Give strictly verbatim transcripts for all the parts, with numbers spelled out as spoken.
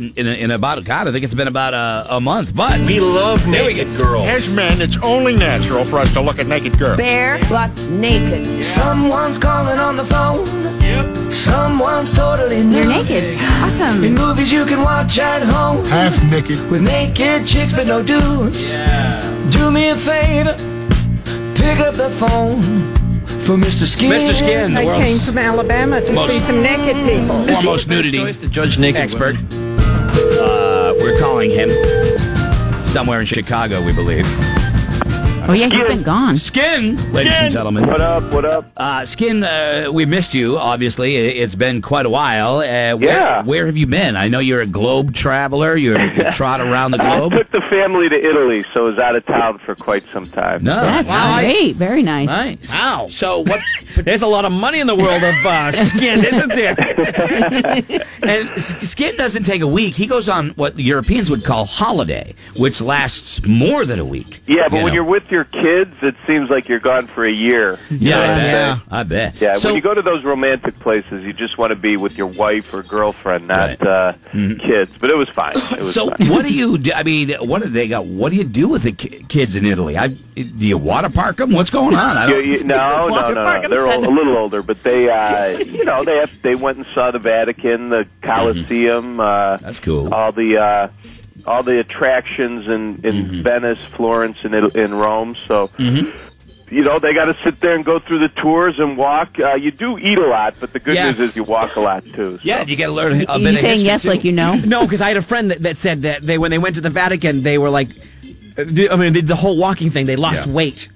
in, a, in about, God, I think it's been about a, a month. But we love naked we girls. As men, it's only natural for us to look at naked girls. Bare butts naked. Yeah. Someone's calling on the phone. Yep. Someone's totally nude. You're naked. Awesome. In movies you can watch at home. Half naked. With naked chicks but no dudes. Yeah. Do me a favor. Pick up the phone. For Mister Skin. Mister Skin. I came from Alabama to most, see some naked people. This is most nudity. Choice, the judge naked expert. Uh, we're calling him. Somewhere in Chicago, we believe. Oh, yeah, he's been gone. Skin! Ladies Skin. and gentlemen. What up, what up? Uh, Skin, uh, we missed you, obviously. It's been quite a while. Uh, where, yeah. Where have you been? I know you're a globe traveler. You're a trot around the globe. I took the family to Italy, so I was out of town for quite some time. No, That's wow. great. Very nice. Nice. Wow. So what? There's a lot of money in the world of uh, Skin, isn't there? And Skin doesn't take a week. He goes on what Europeans would call holiday, which lasts more than a week. Yeah, but you know? when you're with your kids, it seems like you're gone for a year. Yeah, I bet. yeah I bet. Yeah, so, when you go to those romantic places, you just want to be with your wife or girlfriend, not right. uh, mm-hmm. kids. But it was fine. It was so, fine. what do you? Do, I mean, what do they got? What do you do with the kids in Italy? I, do you water park them? What's going on? I don't, you, you, no, no, no, no. They're old, a little older, but they, uh, you know, they have, they went and saw the Vatican, the Colosseum. Mm-hmm. Uh, That's cool. All the. Uh, All the attractions in, in mm-hmm. Venice, Florence, and in Rome. So, mm-hmm. you know, they got to sit there and go through the tours and walk. Uh, you do eat a lot, but the good yes. news is you walk a lot, too. So. Yeah, you get to learn a bit of history. You're saying yes too. like you know? No, because I had a friend that, that said that they when they went to the Vatican, they were like, I mean, the whole walking thing, they lost yeah. weight.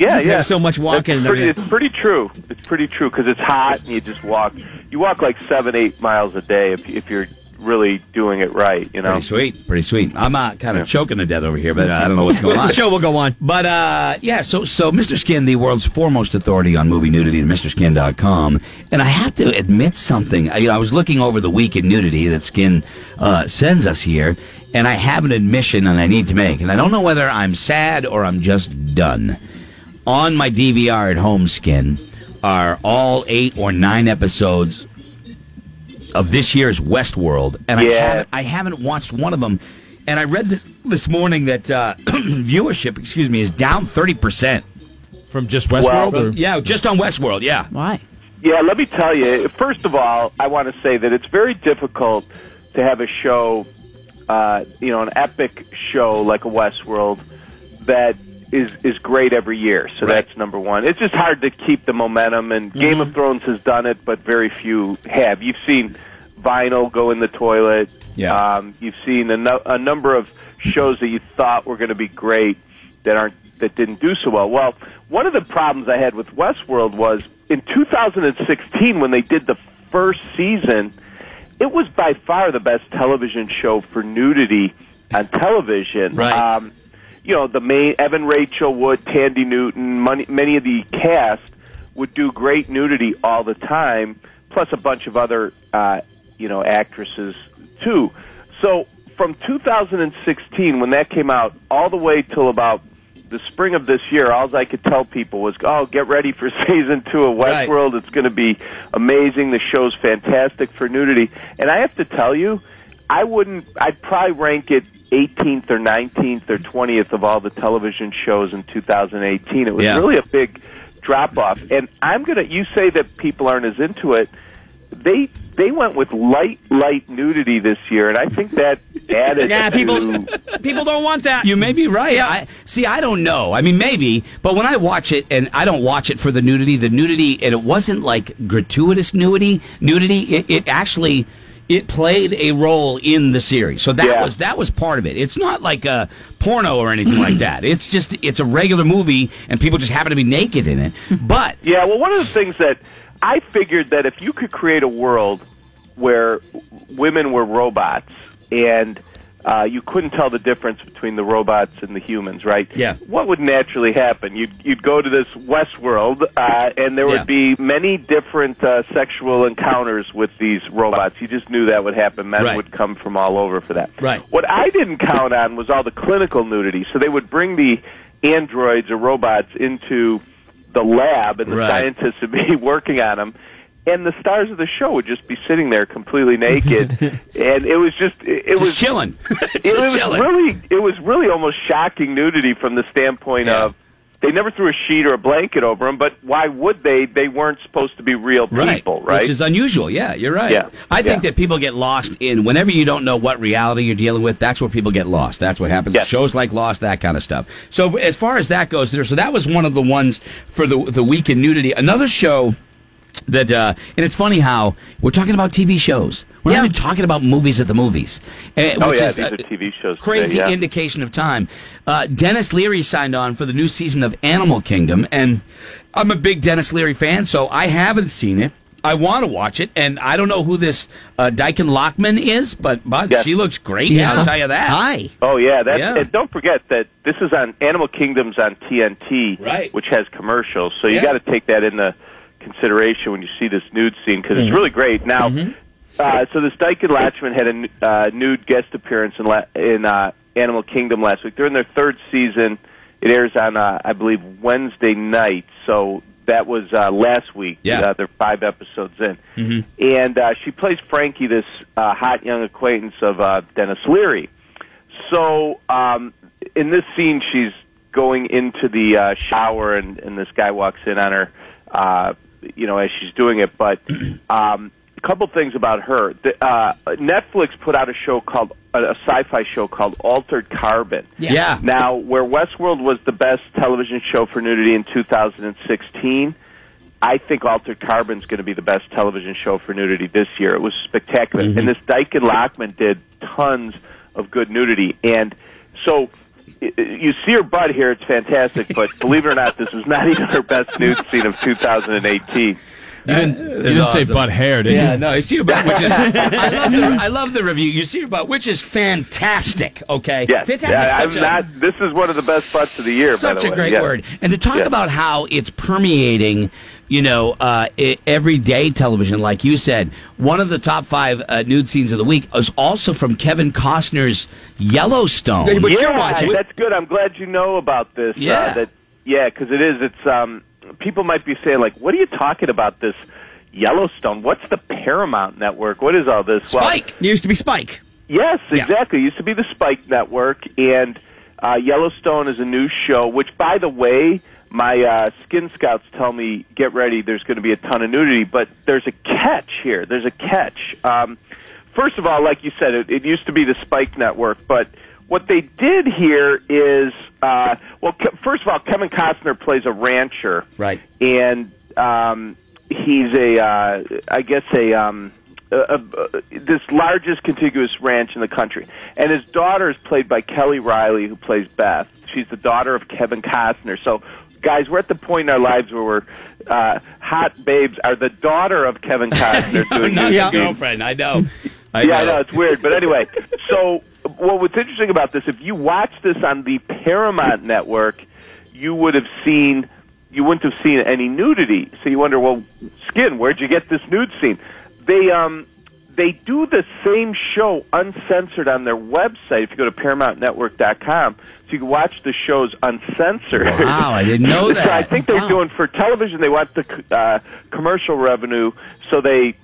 Yeah, yeah. There's so much walking. Pretty, it's pretty true. It's pretty true because it's hot and you just walk. You walk like seven, eight miles a day if, if you're... really doing it right, you know. Pretty sweet, pretty sweet. I'm uh, kind of yeah. choking to death over here, but uh, I don't know what's going on. The show will go on. But, uh, yeah, so so Mister Skin, the world's foremost authority on movie nudity, and Mister Skin dot com. And I have to admit something. I, you know, I was looking over the week in nudity that Skin uh, sends us here, and I have an admission that I need to make. And I don't know whether I'm sad or I'm just done. On my D V R at home, Skin, are all eight or nine episodes of this year's Westworld, and yeah. I, haven't, I haven't watched one of them. And I read this, this morning that uh, viewership, excuse me, is down thirty percent. From just Westworld? Well, yeah, just on Westworld, yeah. Why? Yeah, let me tell you, first of all, I want to say that it's very difficult to have a show, uh, you know, an epic show like a Westworld that is is great every year. So right. that's number one. It's just hard to keep the momentum, and mm-hmm. Game of Thrones has done it, but very few have. You've seen Vinyl go in the toilet. Yeah. Um, you've seen a, no- a number of shows that you thought were going to be great that aren't that didn't do so well. Well, one of the problems I had with Westworld was in two thousand sixteen when they did the first season, it was by far the best television show for nudity on television. Right. Um, You know, the main, Evan Rachel Wood, Tandy Newton, money, many of the cast would do great nudity all the time, plus a bunch of other, uh, you know, actresses, too. So from two thousand sixteen, when that came out, all the way till about the spring of this year, all I could tell people was, oh, get ready for season two of Westworld. Right. It's going to be amazing. The show's fantastic for nudity. And I have to tell you, I wouldn't, I'd probably rank it eighteenth or nineteenth or twentieth of all the television shows in two thousand eighteen. It was yeah. really a big drop-off. And I'm going to, you say that people aren't as into it. They they went with light, light nudity this year, and I think that added yeah, people, to... people don't want that. You may be right. Yeah. I, see, I don't know. I mean, maybe, but when I watch it, and I don't watch it for the nudity, the nudity, and it wasn't like gratuitous nudity, nudity, it, it actually... It played a role in the series, so that yeah. was that was part of it. It's not like a porno or anything like that. It's just it's a regular movie, and people just happen to be naked in it. But yeah, well, one of the things that I figured that if you could create a world where women were robots and uh, you couldn't tell the difference between the robots and the humans, right? Yeah. What would naturally happen? You'd you'd go to this Westworld, uh, and there would yeah. be many different uh, sexual encounters with these robots. You just knew that would happen. Men right. would come from all over for that. Right. What I didn't count on was all the clinical nudity. So they would bring the androids or robots into the lab, and the right. scientists would be working on them. and the stars of the show would just be sitting there completely naked, and it was just it, it just was chilling. just it was chilling. really it was really almost shocking nudity from the standpoint yeah. of they never threw a sheet or a blanket over them, but why would they? They weren't supposed to be real people, right? right? Which is unusual. Yeah, you're right. Yeah. I think yeah. that people get lost in whenever you don't know what reality you're dealing with. That's where people get lost. That's what happens. Yeah. Shows like Lost, that kind of stuff. So as far as that goes, there. So that was one of the ones for the the week in nudity. Another show. That uh, and it's funny how we're talking about T V shows. We're yeah. not even talking about movies at the movies. Uh, oh which yeah, is these a are T V shows. Crazy today, yeah. indication of time. Uh, Dennis Leary signed on for the new season of Animal Kingdom, and I'm a big Dennis Leary fan, so I haven't seen it. I want to watch it, and I don't know who this uh, Dichen Lachman is, but, but yes. she looks great. Yeah. I'll tell you that. Hi. Oh, yeah. That's, yeah. And don't forget that this is on Animal Kingdom's on T N T, right. which has commercials, so you yeah. got to take that in the consideration when you see this nude scene, because it's really great. Now, mm-hmm. uh, so this Dichen Lachman had a uh, nude guest appearance in, la- in uh, Animal Kingdom last week. They're in their third season. It airs on, uh, I believe, Wednesday night, so that was uh, last week. Yeah. Uh, they're five episodes in. Mm-hmm. And uh, she plays Frankie, this uh, hot young acquaintance of uh, Dennis Leary. So um, in this scene, she's going into the uh, shower, and, and this guy walks in on her, uh, you know, as she's doing it. But um, a couple things about her. The, uh, Netflix put out a show called, a sci-fi show called Altered Carbon. Yeah. yeah. Now, where Westworld was the best television show for nudity in two thousand sixteen, I think Altered Carbon's going to be the best television show for nudity this year. It was spectacular. Mm-hmm. And this Dichen Lachman did tons of good nudity. And so you see her butt here, it's fantastic, but believe it or not, this was not even her best nude scene of two thousand eighteen. You didn't, you didn't awesome. say butt hair, did yeah, you? Yeah, no, you see your butt, which is... I, love the, I love the review. You see your butt, which is fantastic, okay? Yes. Fantastic. Yeah, I'm a, not, this is one of the best butts of the year, by the way. Such a great yeah. word. And to talk yeah. about how it's permeating, you know, uh, it, everyday television, like you said, one of the top five uh, nude scenes of the week is also from Kevin Costner's Yellowstone. Yeah, but you're watching. That's good. I'm glad you know about this. Yeah. Uh, that, yeah, because it is, it's... Um, people might be saying, like, what are you talking about, this Yellowstone? What's the Paramount Network? What is all this? Spike. Well, it used to be Spike. Yes, yeah. exactly. It used to be the Spike Network, and uh, Yellowstone is a new show, which, by the way, my uh, Skin Scouts tell me, get ready, there's going to be a ton of nudity, but there's a catch here. There's a catch. Um, first of all, like you said, it, it used to be the Spike Network, but... what they did here is, uh, well, first of all, Kevin Costner plays a rancher. Right. And um, he's a, uh, I guess, a, um, a, a, a this largest contiguous ranch in the country. And his daughter is played by Kelly Riley, who plays Beth. She's the daughter of Kevin Costner. So, guys, we're at the point in our lives where we're uh, hot babes are the daughter of Kevin Costner. no, doing not your girlfriend, I know. I yeah, know. I know, it's weird. But anyway, so... well, what's interesting about this, if you watch this on the Paramount Network, you would have seen, you wouldn't have seen any nudity. So you wonder, well, Skin, where'd you get this nude scene? They um, they do the same show uncensored on their website. If you go to paramount network dot com, so you can watch the shows uncensored. Wow, I didn't know that. So I think they're wow. doing for television. They want the uh, commercial revenue, so they.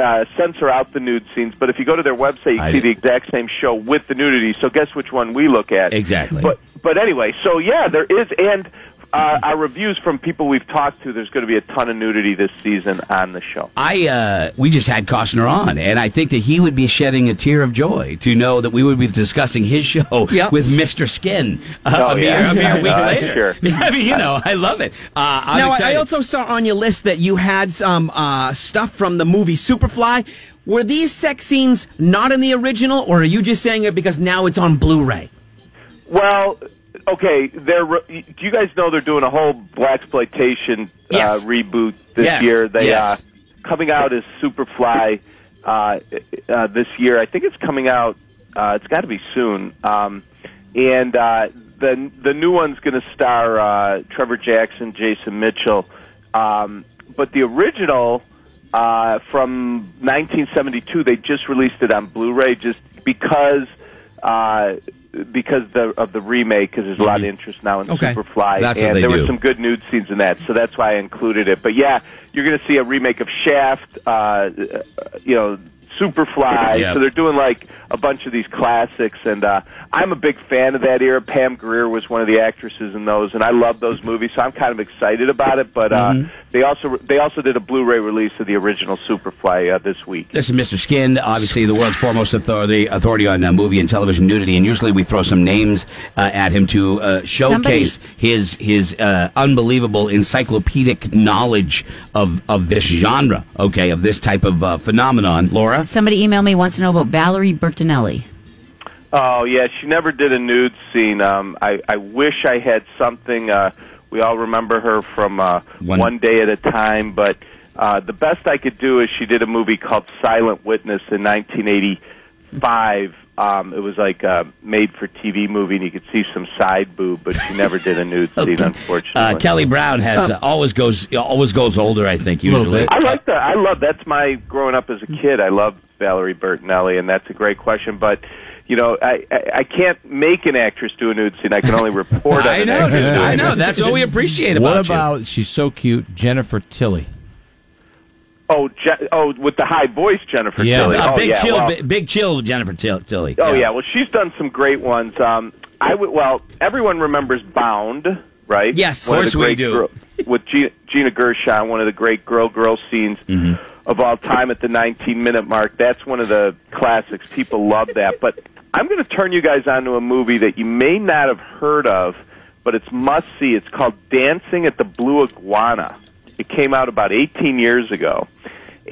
Uh, censor out the nude scenes, but if you go to their website, you I see do. the exact same show with the nudity, so guess which one we look at. Exactly. But but anyway, so yeah, there is, and uh, our reviews from people we've talked to, there's going to be a ton of nudity this season on the show. I uh, we just had Costner on, and I think that he would be shedding a tear of joy to know that we would be discussing his show yep. with Mister Skin uh, oh, a, yeah. mere, a mere week uh, later. Sure. I mean, you know, I love it. Uh, now, excited. I also saw on your list that you had some uh, stuff from the movie Superfly. Were these sex scenes not in the original, or are you just saying it because now it's on Blu-ray? Well, okay, they're re- do you guys know they're doing a whole blaxploitation uh, yes. reboot this yes. year? They yes. uh, coming out as Superfly uh, uh, this year. I think it's coming out. Uh, it's got to be soon. Um, and uh, the the new one's going to star uh, Trevor Jackson, Jason Mitchell. Um, but the original uh, from nineteen seventy-two, they just released it on Blu-ray just because. Uh, because the, of the remake, because there's a lot of interest now in okay. Superfly, that's and there do. were some good nude scenes in that, so that's why I included it. But yeah, you're going to see a remake of Shaft, uh, you know, Superfly, yep. so they're doing like a bunch of these classics, and uh, I'm a big fan of that era. Pam Grier was one of the actresses in those, and I love those movies, so I'm kind of excited about it, but uh, mm-hmm. they also they also did a Blu-ray release of the original Superfly uh, this week. This is Mister Skin, obviously the world's foremost authority, authority on uh, movie and television nudity, and usually we throw some names uh, at him to uh, showcase Somebody. his his uh, unbelievable encyclopedic knowledge of, of this genre, okay, of this type of uh, phenomenon. Laura? Somebody emailed me, wants to know about Valerie Bertinelli. Oh, yeah, she never did a nude scene. Um, I, I wish I had something. Uh, we all remember her from uh, One. One Day at a Time, but uh, the best I could do is she did a movie called Silent Witness in nineteen eighty-five. Um, it was like a made-for-T V movie, and you could see some side boob, but she never did a nude okay. scene, unfortunately. Uh, Kelly Brown has uh, always goes always goes older, I think, usually. I like that. I love that's my growing up as a kid. I love Valerie Bertinelli, and that's a great question, but. You know, I, I I can't make an actress do a nude scene. I can only report on an actress doing it. I know. That's all we appreciate about you. What about, she's so cute, Jennifer Tilly? Oh, Je- oh, with the high voice, Jennifer yeah, Tilly. Uh, oh, big yeah, chill, well, big, big chill, Jennifer Till- Tilly. Oh, yeah. yeah. Well, she's done some great ones. Um, I would. Well, everyone remembers Bound, right? Yes, of course we do. Girl, with Gina, Gina Gershon, one of the great girl-girl scenes. Mm-hmm. Of all time at the nineteen minute mark. That's one of the classics. People love that. But I'm going to turn you guys on to a movie that you may not have heard of, but it's must-see. It's called Dancing at the Blue Iguana. It came out about eighteen years ago,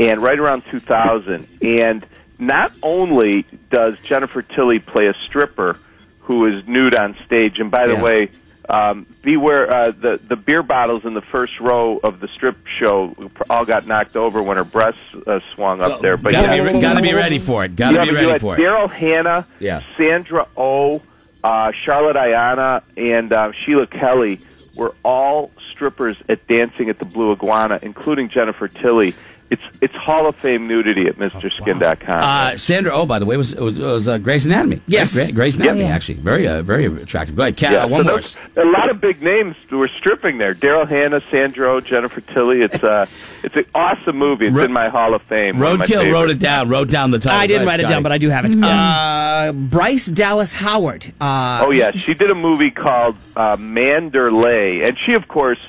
and right around two thousand. And not only does Jennifer Tilly play a stripper who is nude on stage, and by the yeah. way, Um, beware, uh, the, the beer bottles in the first row of the strip show all got knocked over when her breasts uh, swung up well, there. But gotta, yeah. be, gotta be ready for it. Gotta be ready for it. Daryl Hannah, yeah. Sandra Oh, uh, Charlotte Ayanna, and uh, Sheila Kelly were all strippers at Dancing at the Blue Iguana, including Jennifer Tilly. It's it's Hall of Fame nudity at mister skin dot com. Uh, Sandra Oh, by the way, was was, was uh, Grey's Anatomy. Yes. Grey's, Grey's Anatomy, yeah, yeah. actually. Very uh, very attractive. Go ahead, Kat, yeah, uh, one so more. Those, a lot of big names were stripping there. Daryl Hannah, Sandra Oh, Jennifer Tilly. It's uh, it's an awesome movie. It's Ro- in my Hall of Fame. Roadkill wrote it down. Wrote down the title. I didn't write it down, but I do have it. Mm-hmm. Uh, Bryce Dallas Howard. Uh, oh, yeah. She did a movie called uh, Manderlay. And she, of course,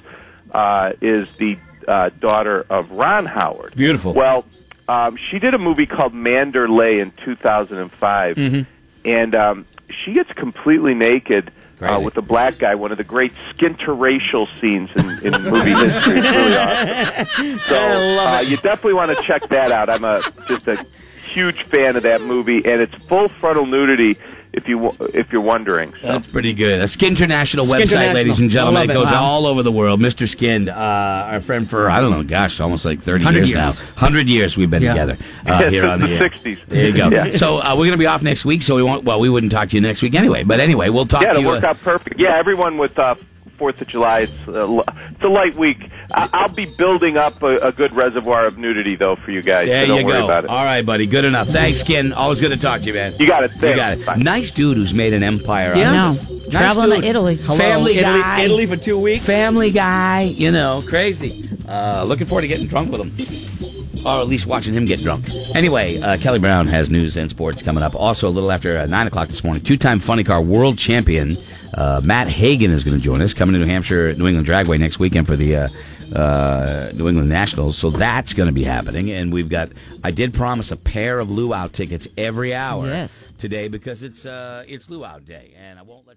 uh, is the... Uh, daughter of Ron Howard. Beautiful. Well, um, she did a movie called Manderlay in two thousand five, mm-hmm. and um, she gets completely naked uh, with a black guy, one of the great skinterracial scenes in, in movie history. It's really awesome. So uh, you definitely want to check that out. I'm a just a huge fan of that movie, and it's full frontal nudity. If you if you're wondering, so. That's pretty good. A Skinternational Skin website, International. Ladies and gentlemen, it goes wow. all over the world. Mister Skin, uh, our friend for I don't know, gosh, almost like thirty years, years now. Hundred years we've been yeah. together uh, here on the sixties. There you go. Yeah. So uh, we're going to be off next week. So we won't. Well, we wouldn't talk to you next week anyway. But anyway, we'll talk. Yeah, to you. Yeah, it'll work uh, out perfect. Yeah, everyone with. Uh, Fourth of July, it's a, it's a light week. I'll be building up a, a good reservoir of nudity, though, for you guys. There so don't you worry go. About it. All right, buddy. Good enough. Thanks, Skin. Always good to talk to you, man. You got it. Thanks. You got it. Bye. Nice dude who's made an empire. Yeah. No. Nice Traveling dude. To Italy. Hello. Family guy. Italy, Italy for two weeks. Family guy. You know, crazy. Uh, looking forward to getting drunk with him. Or at least watching him get drunk. Anyway, uh, Kelly Brown has news and sports coming up. Also, a little after uh, nine o'clock this morning, two-time Funny Car world champion uh, Matt Hagen is going to join us, coming to New Hampshire New England Dragway next weekend for the uh, uh, New England Nationals. So that's going to be happening. And we've got, I did promise a pair of luau tickets every hour yes. today because it's uh, it's luau day. And I won't let you...